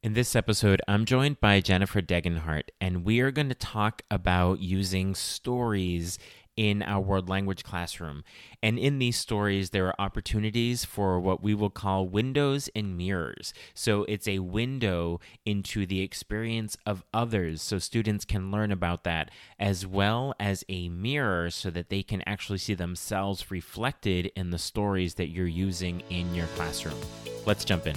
In this episode, I'm joined by Jennifer Degenhardt, and we are going to talk about using stories in our world language classroom. And in these stories, there are opportunities for what we will call windows and mirrors. So it's a window into the experience of others, so students can learn about that, as well as a mirror so that they can actually see themselves reflected in the stories that you're using in your classroom. Let's jump in.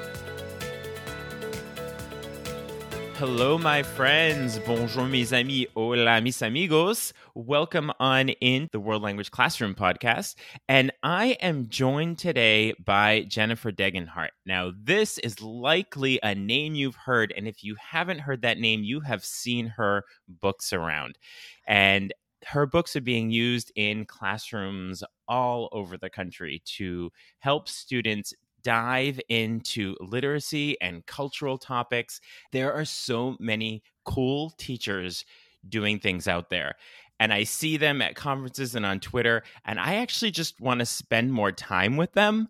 Hello, my friends. Bonjour, mes amis. Hola, mis amigos. Welcome on in the World Language Classroom Podcast. And I am joined today by Jennifer Degenhardt. Now, this is likely a name you've heard. And if you haven't heard that name, you have seen her books around. And her books are being used in classrooms all over the country to help students dive into literacy and cultural topics. There are so many cool teachers doing things out there. And I see them at conferences and on Twitter, and I actually just want to spend more time with them.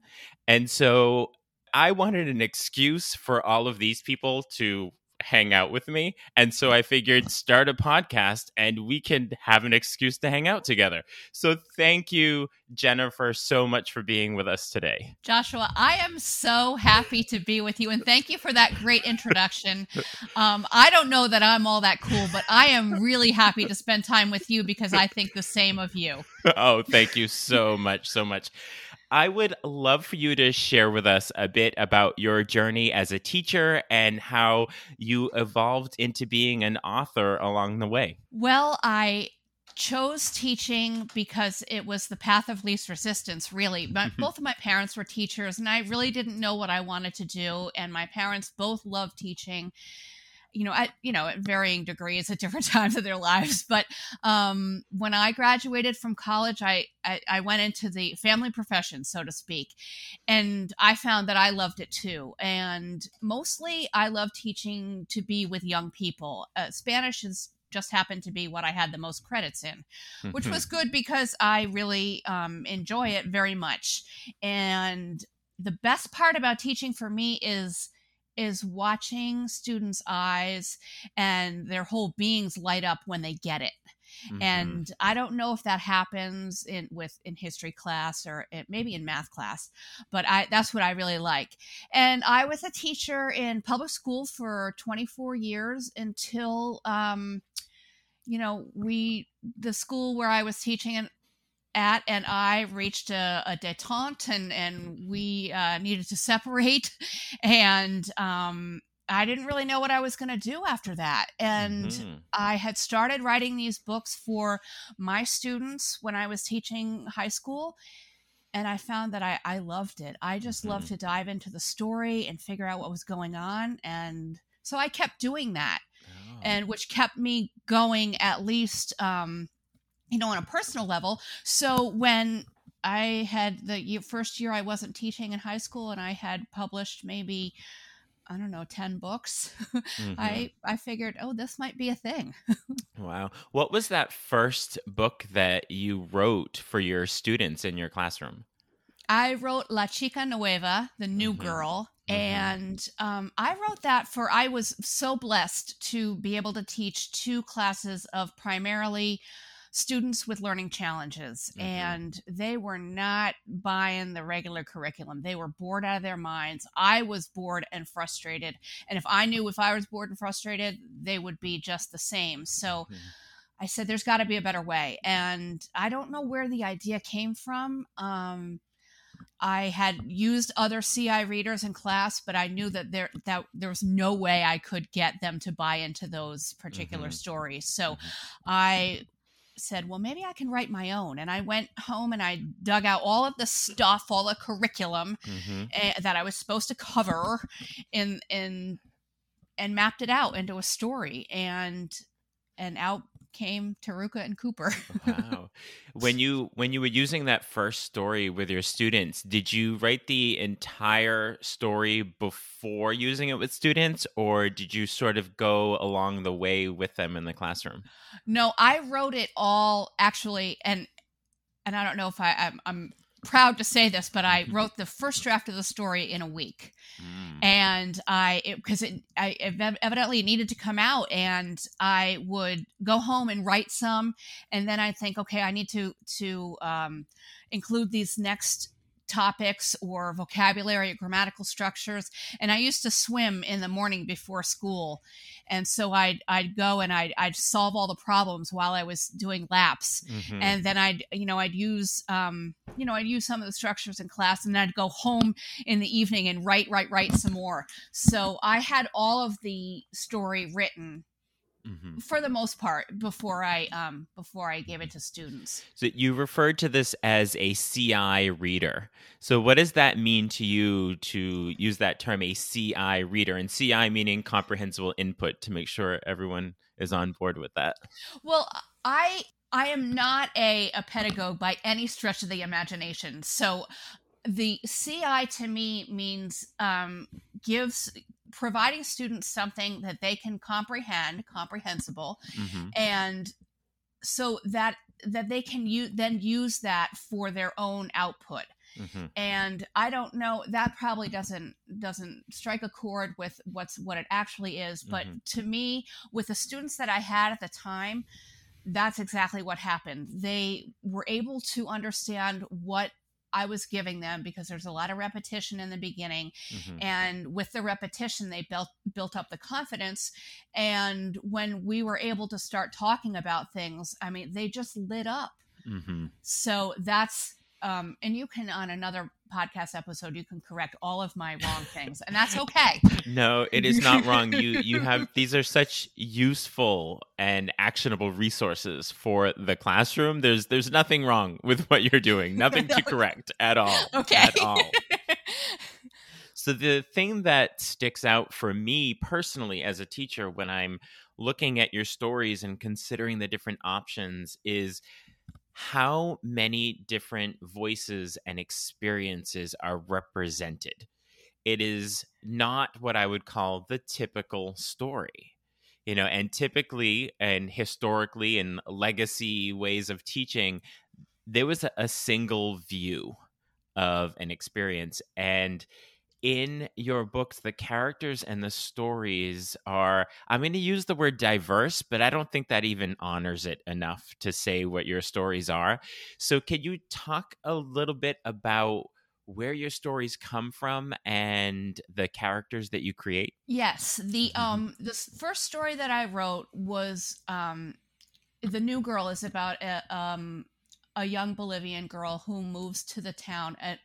And so I wanted an excuse for all of these people to hang out with me. And so I figured start a podcast and we can have an excuse to hang out together. So thank you, Jennifer, so much for being with us today. Joshua, I am so happy to be with you. And thank you for that great introduction. I don't know that I'm all that cool, but I am really happy to spend time with you because I think the same of you. Oh, thank you so much, so much. I would love for you to share with us a bit about your journey as a teacher and how you evolved into being an author along the way. Well, I chose teaching because it was the path of least resistance, really. Both of my parents were teachers, and I really didn't know what I wanted to do. And my parents both loved teaching, at varying degrees at different times of their lives. But when I graduated from college, I went into the family profession, so to speak. And I found that I loved it too. And mostly I love teaching to be with young people. Spanish is just happened to be what I had the most credits in, which was good because I really enjoy it very much. And the best part about teaching for me is watching students' eyes and their whole beings light up when they get it. Mm-hmm. And I don't know if that happens in history class or maybe in math class, but that's what I really like. And I was a teacher in public school for 24 years until, the school where I was teaching and I reached a détente and we needed to separate. And I didn't really know what I was going to do after that. And I had started writing these books for my students when I was teaching high school. And I found that I loved it. I just love to dive into the story and figure out what was going on. And so I kept doing that, and which kept me going at least on a personal level. So when I had the first year I wasn't teaching in high school and I had published maybe, 10 books, I figured, this might be a thing. Wow. What was that first book that you wrote for your students in your classroom? I wrote La Chica Nueva, The New Girl. And I wrote that I was so blessed to be able to teach two classes of primarily students with learning challenges, and they were not buying the regular curriculum. They were bored out of their minds. I was bored and frustrated. And if I knew if I was bored and frustrated, they would be just the same. So I said, there's got to be a better way. And I don't know where the idea came from. I had used other CI readers in class, but I knew that there was no way I could get them to buy into those particular stories. So I said, well, maybe I can write my own. And I went home and I dug out all of the stuff, all the curriculum that I was supposed to cover and mapped it out into a story. And out came Taruka and Cooper. Wow. When you were using that first story with your students, did you write the entire story before using it with students, or did you sort of go along the way with them in the classroom? No, I wrote it all actually, and I don't know if I'm proud to say this, but I wrote the first draft of the story in a week. And I evidently needed to come out, and I would go home and write some. And then I think, okay, I need to include these next topics or vocabulary or grammatical structures. And I used to swim in the morning before school. And so I'd go and I'd solve all the problems while I was doing laps. Mm-hmm. And then I'd use some of the structures in class, and then I'd go home in the evening and write some more. So I had all of the story written for the most part before I gave it to students. So you referred to this as a CI reader. So what does that mean to you to use that term, a CI reader? And CI meaning comprehensible input, to make sure everyone is on board with that. Well, I am not a pedagogue by any stretch of the imagination. So the CI to me means providing students something that they can comprehend, comprehensible, and so that they can then use that for their own output. And I don't know, that probably doesn't strike a chord with what it actually is, but to me, with the students that I had at the time, that's exactly what happened. They were able to understand what I was giving them, because there's a lot of repetition in the beginning. And with the repetition, they built up the confidence. And when we were able to start talking about things, I mean, they just lit up. So that's, and you can, on another podcast episode, you can correct all of my wrong things, and that's okay. No, it is not wrong. You have, these are such useful and actionable resources for the classroom. There's nothing wrong with what you're doing. Nothing to correct at all. Okay. At all. So the thing that sticks out for me personally as a teacher when I'm looking at your stories and considering the different options is how many different voices and experiences are represented. It is not what I would call the typical story, you know, and typically and historically in legacy ways of teaching, there was a single view of an experience. And in your books, the characters and the stories are, I'm going to use the word diverse, but I don't think that even honors it enough to say what your stories are. So can you talk a little bit about where your stories come from and the characters that you create? Yes. The first story that I wrote was, The New Girl is about a young Bolivian girl who moves to the town, at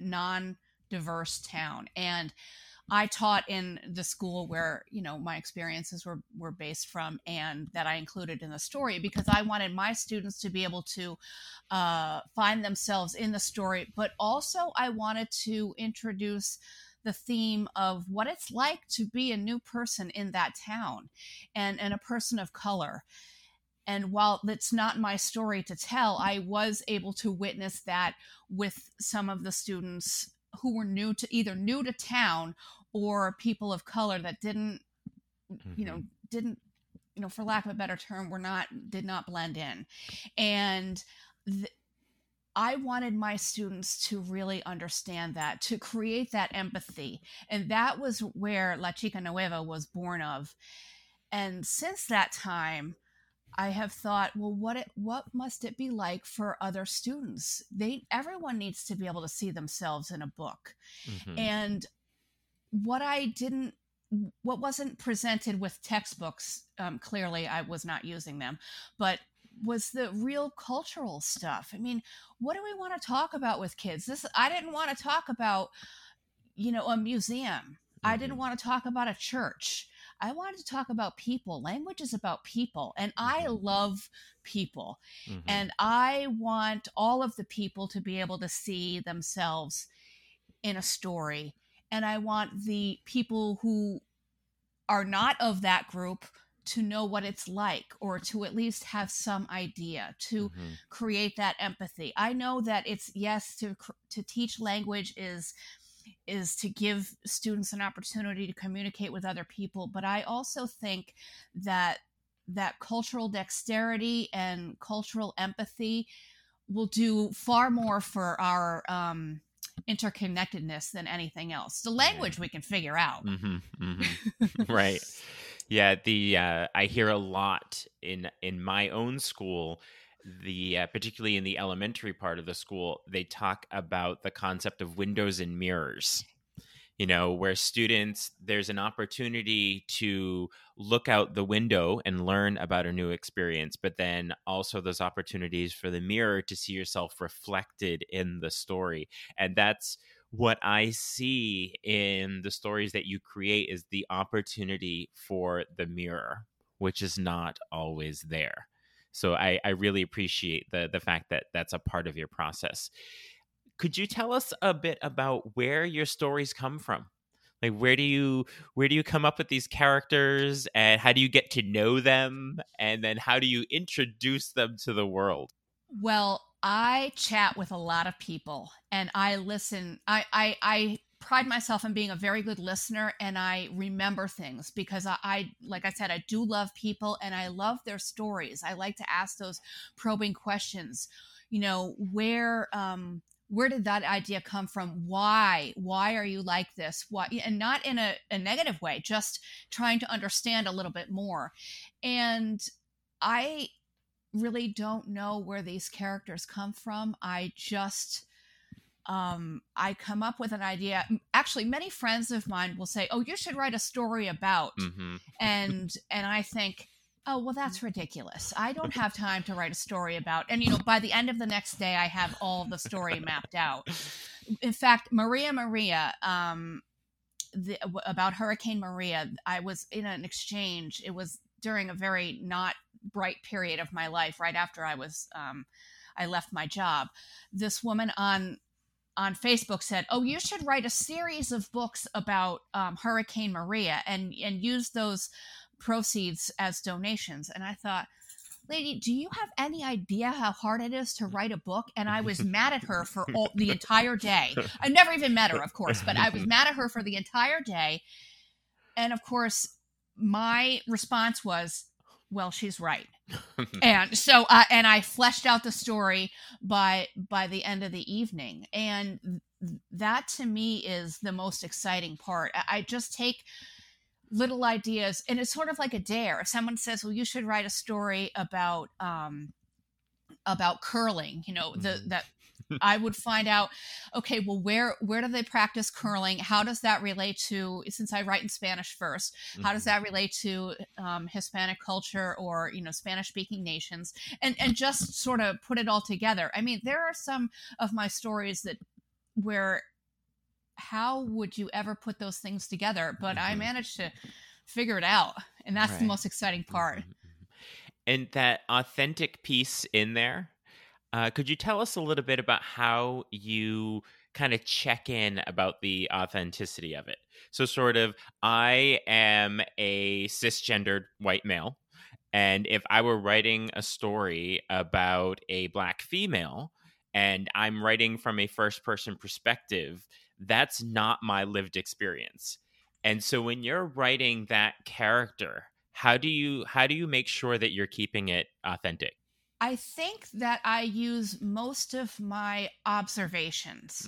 diverse town. And I taught in the school where, you know, my experiences were based from, and that I included in the story because I wanted my students to be able to find themselves in the story. But also I wanted to introduce the theme of what it's like to be a new person in that town and a person of color. And while that's not my story to tell, I was able to witness that with some of the students who were new to town, or people of color that didn't, for lack of a better term, did not blend in. And I wanted my students to really understand that, to create that empathy. And that was where La Chica Nueva was born of. And since that time, I have thought, well, what must it be like for other students? Everyone needs to be able to see themselves in a book. And what wasn't presented with textbooks, clearly I was not using them, but was the real cultural stuff. I mean, what do we want to talk about with kids? I didn't want to talk about, you know, a museum. I didn't want to talk about a church. I wanted to talk about people. Language is about people, and I love people. Mm-hmm. And I want all of the people to be able to see themselves in a story. And I want the people who are not of that group to know what it's like, or to at least have some idea to create that empathy. I know that it's, yes, to teach language is to give students an opportunity to communicate with other people. But I also think that cultural dexterity and cultural empathy will do far more for our interconnectedness than anything else. The language we can figure out. Mm-hmm, mm-hmm. Right. Yeah. I hear a lot in my own school, particularly in the elementary part of the school, they talk about the concept of windows and mirrors, where students, there's an opportunity to look out the window and learn about a new experience, but then also those opportunities for the mirror to see yourself reflected in the story. And that's what I see in the stories that you create, is the opportunity for the mirror, which is not always there. So I really appreciate the fact that that's a part of your process. Could you tell us a bit about where your stories come from? Like, where do you come up with these characters, and how do you get to know them? And then how do you introduce them to the world? Well, I chat with a lot of people, and I listen. I pride myself on being a very good listener, and I remember things because I, like I said, I do love people and I love their stories. I like to ask those probing questions. Where did that idea come from? Why are you like this? Why? And not in a negative way, just trying to understand a little bit more. And I really don't know where these characters come from. I just, I come up with an idea. Actually, many friends of mine will say, "Oh, you should write a story about," and I think, "Oh, well, that's ridiculous. I don't have time to write a story about." And by the end of the next day, I have all the story mapped out. In fact, Maria, about Hurricane Maria, I was in an exchange. It was during a very not bright period of my life, right after I left my job. This woman on Facebook said, "Oh, you should write a series of books about Hurricane Maria and use those proceeds as donations." And I thought, "Lady, do you have any idea how hard it is to write a book?" And I was mad at her for the entire day. I never even met her, of course, but I was mad at her for the entire day. And of course, my response was, "Well, she's right." And so, and I fleshed out the story by the end of the evening. And that to me is the most exciting part. I just take little ideas, and it's sort of like a dare. If someone says, "Well, you should write a story about curling," that I would find out, okay, well, where do they practice curling? How does that relate to, since I write in Spanish first, how does that relate to Hispanic culture or, Spanish speaking nations, and just sort of put it all together. I mean, there are some of my stories where how would you ever put those things together? But I managed to figure it out. And that's the most exciting part. And that authentic piece in there. Could you tell us a little bit about how you kind of check in about the authenticity of it? So sort of, I am a cisgendered white male, and if I were writing a story about a Black female and I'm writing from a first-person perspective, that's not my lived experience. And so when you're writing that character, how do you make sure that you're keeping it authentic? I think that I use most of my observations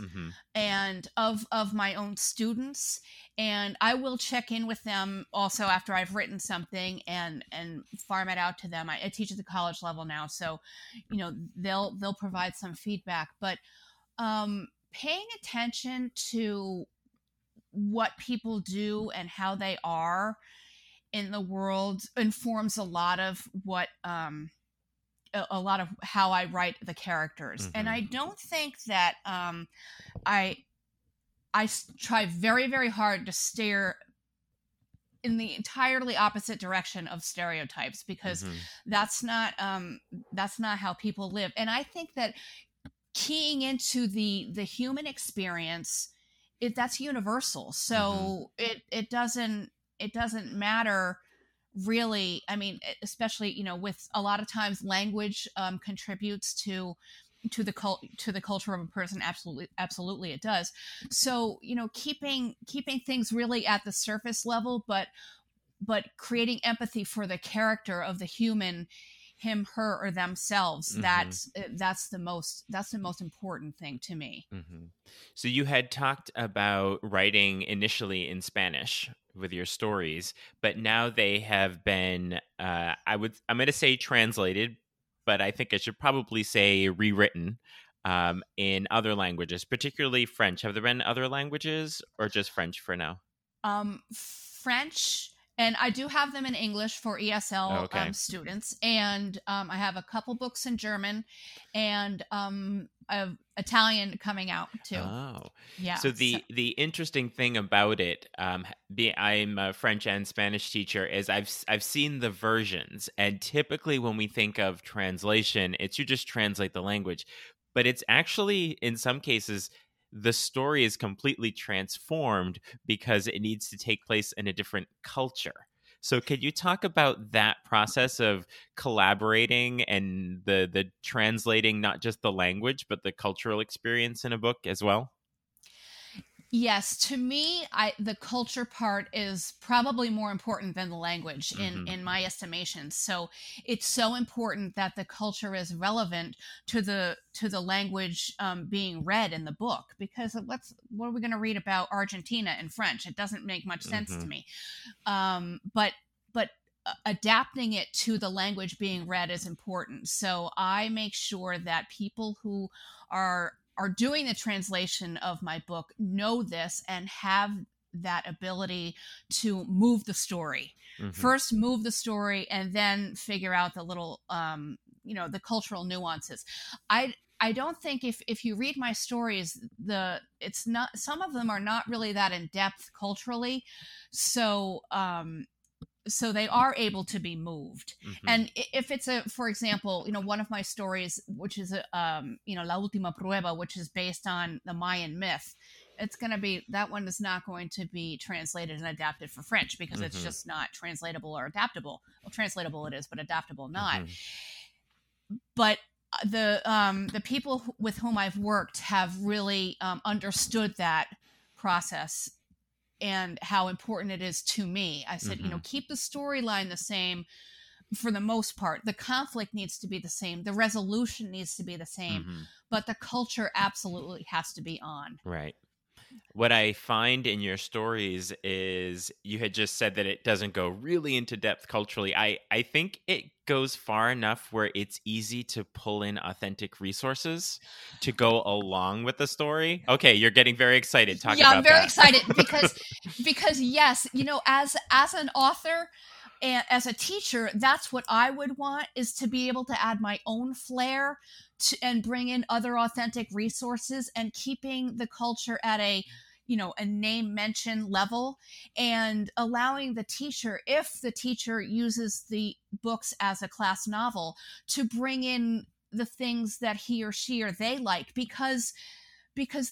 and of my own students, and I will check in with them also after I've written something and farm it out to them. I teach at the college level now, so they'll provide some feedback. But paying attention to what people do and how they are in the world informs a lot of what. A lot of how I write the characters. And I don't think that I try very, very hard to steer in the entirely opposite direction of stereotypes, because that's not how people live. And I think that keying into the human experience, that's universal. So it doesn't matter really. I mean, especially, with a lot of times language contributes to the culture of a person. Absolutely it does. So, keeping things really at the surface level, but creating empathy for the character of the human, him, her, or themselves, that's the most important thing to me. Mm-hmm. So you had talked about writing initially in Spanish with your stories, but now they have been, I'm going to say translated, but I think I should probably say rewritten in other languages, particularly French. Have there been other languages, or just French for now? French, and I do have them in English for ESL students. And I have a couple books in German, and Italian coming out too. Oh, yeah. So the interesting thing about it, I'm a French and Spanish teacher, is I've seen the versions, and typically when we think of translation, it's you just translate the language, but it's actually in some cases the story is completely transformed because it needs to take place in a different culture. So could you talk about that process of collaborating and the translating, not just the language, but the cultural experience in a book as well? Yes. To me, the culture part is probably more important than the language in my estimation. So it's so important that the culture is relevant to the language being read in the book, because what are we going to read about Argentina in French? It doesn't make much sense to me. But adapting it to the language being read is important. So I make sure that people who are doing the translation of my book know this and have that ability to move the story. Mm-hmm. First move the story and then figure out the little, the cultural nuances. I don't think if you read my stories, some of them are not really that in depth culturally. So they are able to be moved. Mm-hmm. And if it's for example, one of my stories, which is, La Ultima Prueba, which is based on the Mayan myth, that one is not going to be translated and adapted for French because it's just not translatable or adaptable. Well, translatable it is, but adaptable not. Mm-hmm. But the people with whom I've worked have really understood that process and how important it is to me. I said, keep the storyline the same for the most part. The conflict needs to be the same. The resolution needs to be the same, but the culture absolutely has to be on. Right. What I find in your stories is you had just said that it doesn't go really into depth culturally. I think it goes far enough where it's easy to pull in authentic resources to go along with the story. Okay, you're getting very excited talking about that. Yeah, I'm very excited because yes, as an author and as a teacher, that's what I would want, is to be able to add my own flair and bring in other authentic resources, and keeping the culture at a name mention level, and allowing the teacher, if the teacher uses the books as a class novel, to bring in the things that he or she or they like, because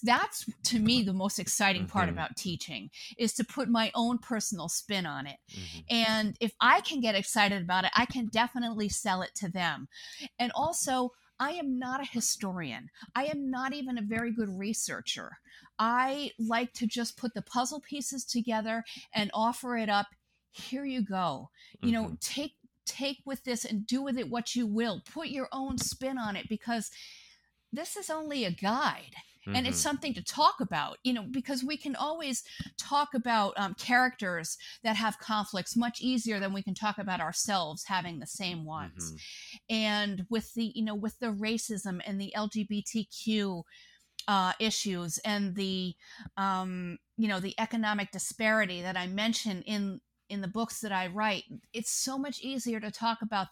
that's, to me, the most exciting part about teaching, is to put my own personal spin on it. Mm-hmm. And if I can get excited about it, I can definitely sell it to them. And also, I am not a historian. I am not even a very good researcher. I like to just put the puzzle pieces together and offer it up. Here you go. Take with this and do with it what you will. Put your own spin on it, because this is only a guide. And it's something to talk about, because we can always talk about characters that have conflicts much easier than we can talk about ourselves having the same ones. And with the, with the racism and the LGBTQ issues and the, the economic disparity that I mention in the books that I write, it's so much easier to talk about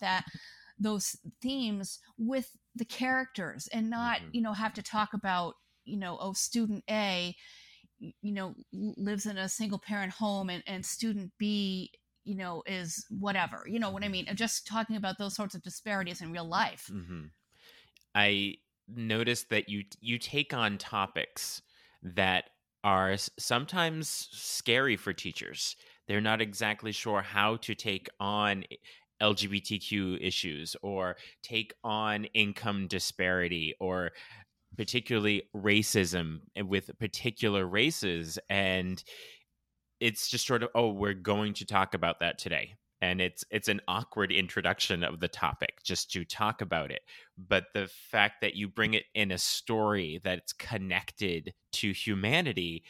those themes with the characters and not, have to talk about, student A you know, lives in a single parent home and student B, you know, is whatever, you know what I mean? I'm just talking about those sorts of disparities in real life. Mm-hmm. I noticed that you take on topics that are sometimes scary for teachers. They're not exactly sure how to take on LGBTQ issues or take on income disparity or particularly racism with particular races. And it's just sort of, oh, we're going to talk about that today. And it's an awkward introduction of the topic just to talk about it. But the fact that you bring it in a story that's connected to humanity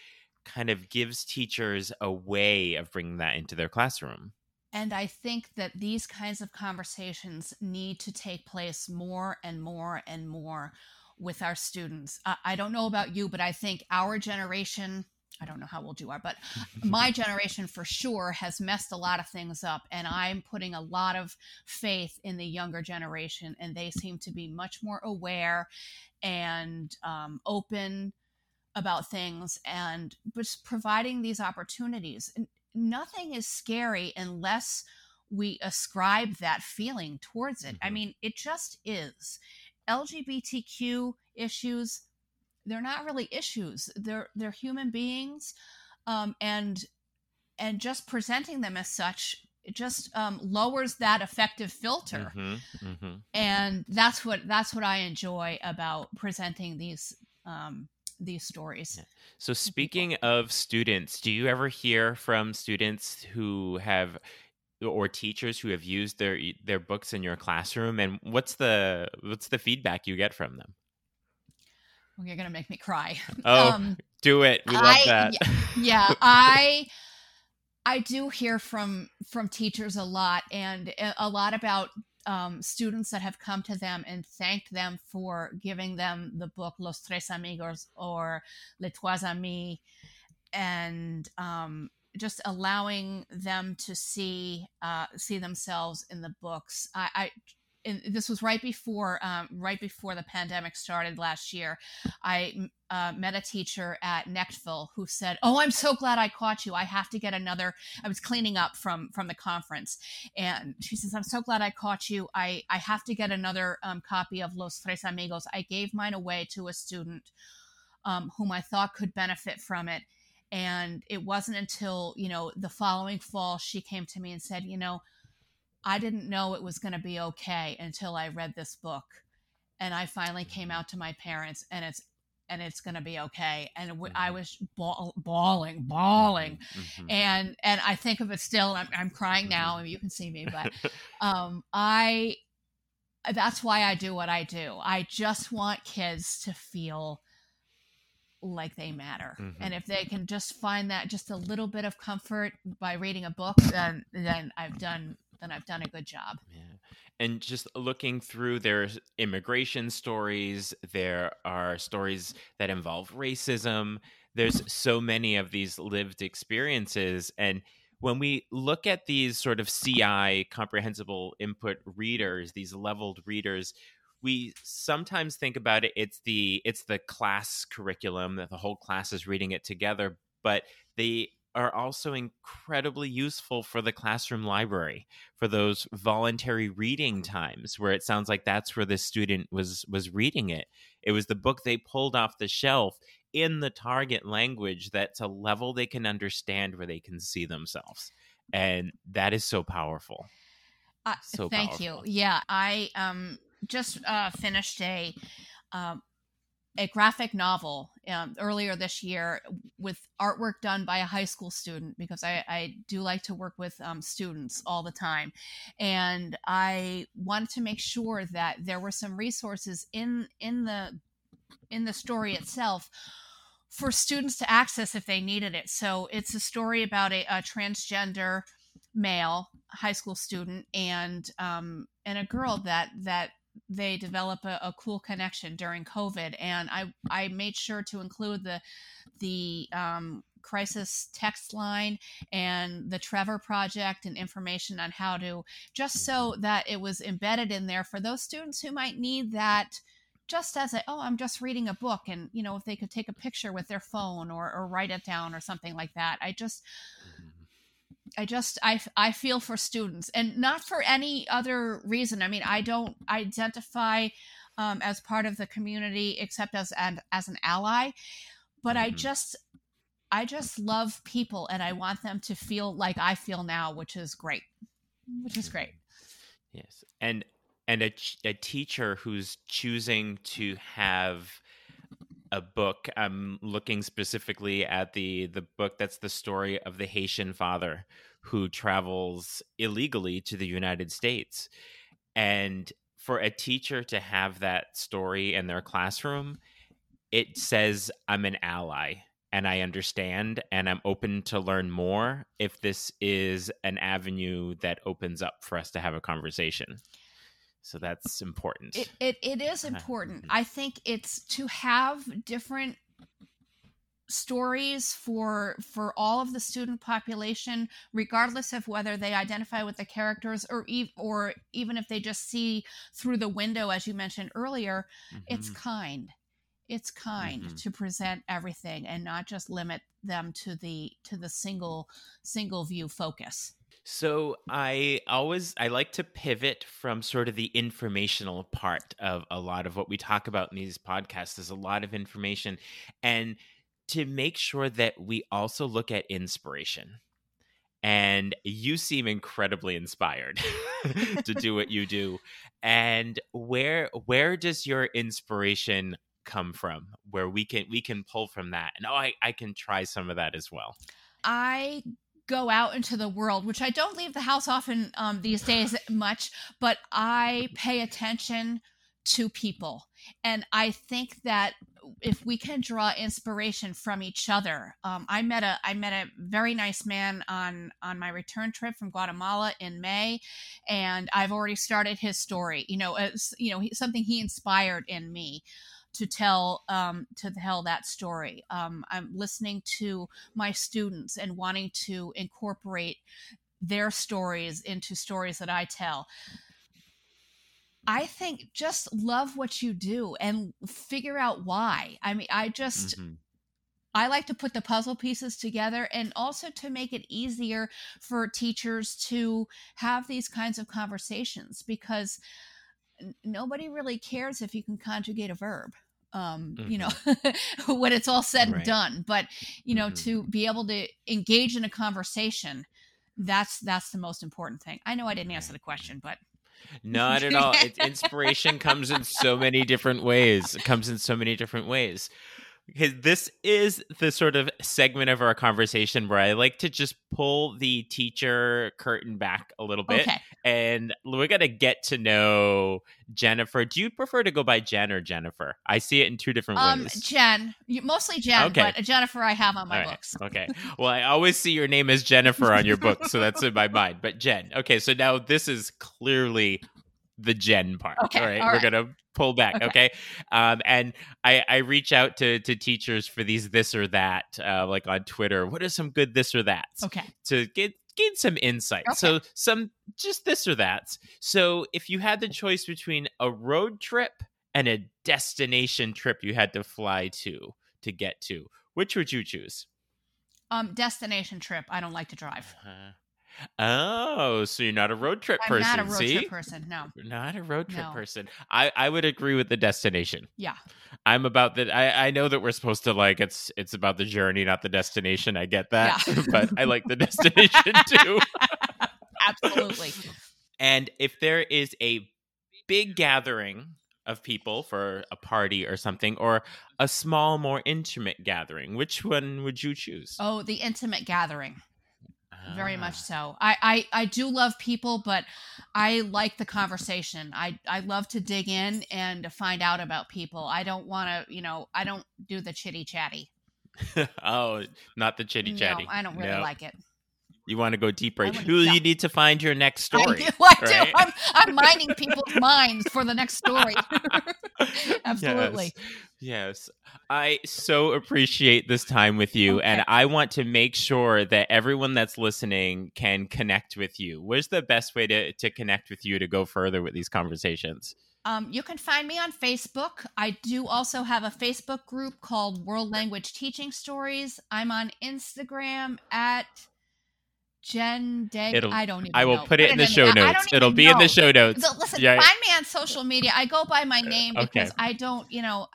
kind of gives teachers a way of bringing that into their classroom. And I think that these kinds of conversations need to take place more and more and more with our students. I don't know about you, but I think our generation, I don't know how old you are, but my generation for sure has messed a lot of things up. And I'm putting a lot of faith in the younger generation. And they seem to be much more aware and open about things and just providing these opportunities. And nothing is scary unless we ascribe that feeling towards it. Mm-hmm. I mean, it just is. LGBTQ issues, they're not really issues. They're human beings. And just presenting them as such, it just lowers that affective filter. Mm-hmm. Mm-hmm. And that's what I enjoy about presenting these stories. Yeah. So speaking of students, do you ever hear from students who have, or teachers who have used their books in your classroom? And what's the feedback you get from them? Well, you're going to make me cry. Oh, do it. We love that. Yeah. I do hear from teachers a lot, and a lot about students that have come to them and thanked them for giving them the book Los Tres Amigos or Les Trois Amis, and just allowing them to see themselves in the books. This was right before the pandemic started last year. I met a teacher at Nectville who said, "Oh, I'm so glad I caught you. I have to get another." I was cleaning up from the conference, and she says, "I'm so glad I caught you. I have to get another copy of Los Tres Amigos. I gave mine away to a student whom I thought could benefit from it, and it wasn't until the following fall she came to me and said, I didn't know it was going to be okay until I read this book, and I finally came out to my parents, and it's going to be okay." And I was bawling, mm-hmm. and I think of it still. I'm crying now, and you can see me, but that's why I do what I do. I just want kids to feel like they matter, mm-hmm. and if they can just find that just a little bit of comfort by reading a book, then I've done a good job. Yeah. And just looking through their immigration stories, there are stories that involve racism. There's so many of these lived experiences. And when we look at these sort of CI, comprehensible input readers, these leveled readers, we sometimes think about it's the class curriculum that the whole class is reading it together, but they are also incredibly useful for the classroom library, for those voluntary reading times where it sounds like that's where the student was reading it. It was the book they pulled off the shelf in the target language that's a level they can understand where they can see themselves. And that is so powerful. Thank you. Yeah, I just finished a graphic novel earlier this year with artwork done by a high school student, because I do like to work with students all the time. And I wanted to make sure that there were some resources in the story itself for students to access if they needed it. So it's a story about a transgender male high school student and a girl that they develop a cool connection during COVID. And I made sure to include the crisis text line and the Trevor Project and information on how to, just so that it was embedded in there for those students who might need that just as a, oh, I'm just reading a book, and, you know, if they could take a picture with their phone or write it down or something like that. I feel for students, and not for any other reason. I mean, I don't identify as part of the community except as an ally, but I just love people, and I want them to feel like I feel now, which is great. Yes. And a teacher who's choosing to have a book, I'm looking specifically at the book that's the story of the Haitian father who travels illegally to the United States. And for a teacher to have that story in their classroom, it says, I'm an ally and I understand and I'm open to learn more if this is an avenue that opens up for us to have a conversation. So that's important. It is important. I think it's to have different stories for all of the student population, regardless of whether they identify with the characters or even if they just see through the window, as you mentioned earlier. It's kind to present everything and not just limit them to the single view focus. So I like to pivot from sort of the informational part of a lot of what we talk about in these podcasts. There's a lot of information, and to make sure that we also look at inspiration. And you seem incredibly inspired to do what you do. And where does your inspiration come from? Where we can pull from that, and I can try some of that as well. I go out into the world, which I don't leave the house often these days much, but I pay attention to people. And I think that if we can draw inspiration from each other, I met a very nice man on my return trip from Guatemala in May, and I've already started his story, something he inspired in me to tell that story. I'm listening to my students and wanting to incorporate their stories into stories that I tell. I think just love what you do and figure out why. I mean, I like to put the puzzle pieces together, and also to make it easier for teachers to have these kinds of conversations, because nobody really cares if you can conjugate a verb. When it's all said and done, but to be able to engage in a conversation, that's the most important thing. I know I didn't answer the question, but not at all. Inspiration comes in so many different ways. This is the sort of segment of our conversation where I like to just pull the teacher curtain back a little bit. Okay. And we're going to get to know Jennifer. Do you prefer to go by Jen or Jennifer? I see it in two different ways. Mostly Jen, okay. But Jennifer I have on my books. Okay. Well, I always see your name as Jennifer on your book, so that's in my mind. But Jen. Okay, so now this is clearly the Jen part. Okay, all right. We're going to pull back. Okay. And I reach out to teachers for these this or that, like on Twitter. What are some good this or that's? Okay. To gain some insight. Okay. So some just this or that's. So if you had the choice between a road trip and a destination trip you had to fly to get to, which would you choose? Destination trip. I don't like to drive. Oh, so you're not a road trip person. I'm not a road trip person, no. You're not a road trip person. I would agree with the destination. Yeah. I'm about that. I know that we're supposed to it's about the journey, not the destination. I get that. Yeah. But I like the destination too. Absolutely. And if there is a big gathering of people for a party or something, or a small, more intimate gathering, which one would you choose? Oh, the intimate gathering. Very much so. I do love people, but I like the conversation. I love to dig in and to find out about people. I don't want to, I don't do the chitty chatty. Oh, not the chitty chatty. No, I don't really like it. You want to go deeper. You need to find your next story. I do. I'm mining people's minds for the next story. Absolutely. Yes. I so appreciate this time with you. Okay. And I want to make sure that everyone that's listening can connect with you. Where's the best way to connect with you to go further with these conversations? You can find me on Facebook. I do also have a Facebook group called World Language Teaching Stories. I'm on Instagram at Jen Deg. I don't even know. I will put it in the show notes. It'll be in the show notes. Listen, yeah. Find me on social media. I go by my name because I don't, you know,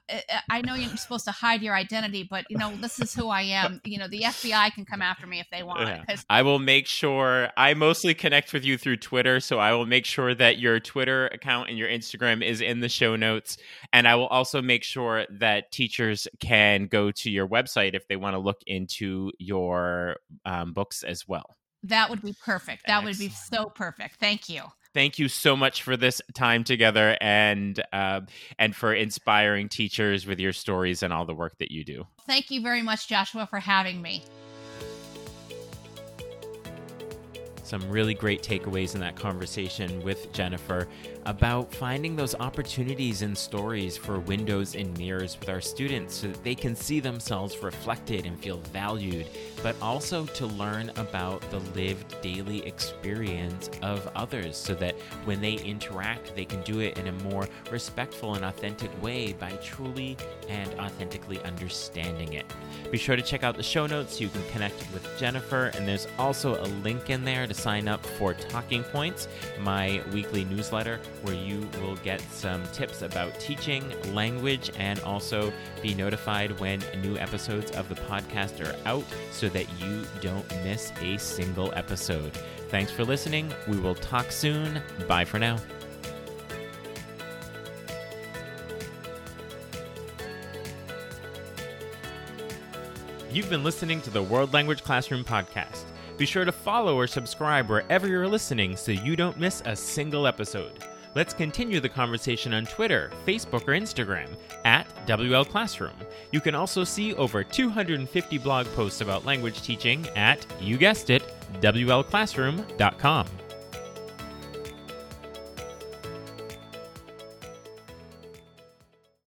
I know you're supposed to hide your identity, but, you know, this is who I am. You know, the FBI can come after me if they want. Yeah. I will make sure, I mostly connect with you through Twitter, so I will make sure that your Twitter account and your Instagram is in the show notes. And I will also make sure that teachers can go to your website if they want to look into your books as well. That would be perfect. That would be so perfect. Thank you. Thank you so much for this time together and for inspiring teachers with your stories and all the work that you do. Thank you very much, Joshua, for having me. Some really great takeaways in that conversation with Jennifer about finding those opportunities and stories for windows and mirrors with our students so that they can see themselves reflected and feel valued, but also to learn about the lived daily experience of others so that when they interact, they can do it in a more respectful and authentic way by truly and authentically understanding it. Be sure to check out the show notes so you can connect with Jennifer, and there's also a link in there to sign up for Talking Points, my weekly newsletter, where you will get some tips about teaching language and also be notified when new episodes of the podcast are out so that you don't miss a single episode. Thanks for listening. We will talk soon. Bye for now. You've been listening to the World Language Classroom podcast. Be sure to follow or subscribe wherever you're listening so you don't miss a single episode. Let's continue the conversation on Twitter, Facebook, or Instagram at WLClassroom. You can also see over 250 blog posts about language teaching at, you guessed it, WLClassroom.com.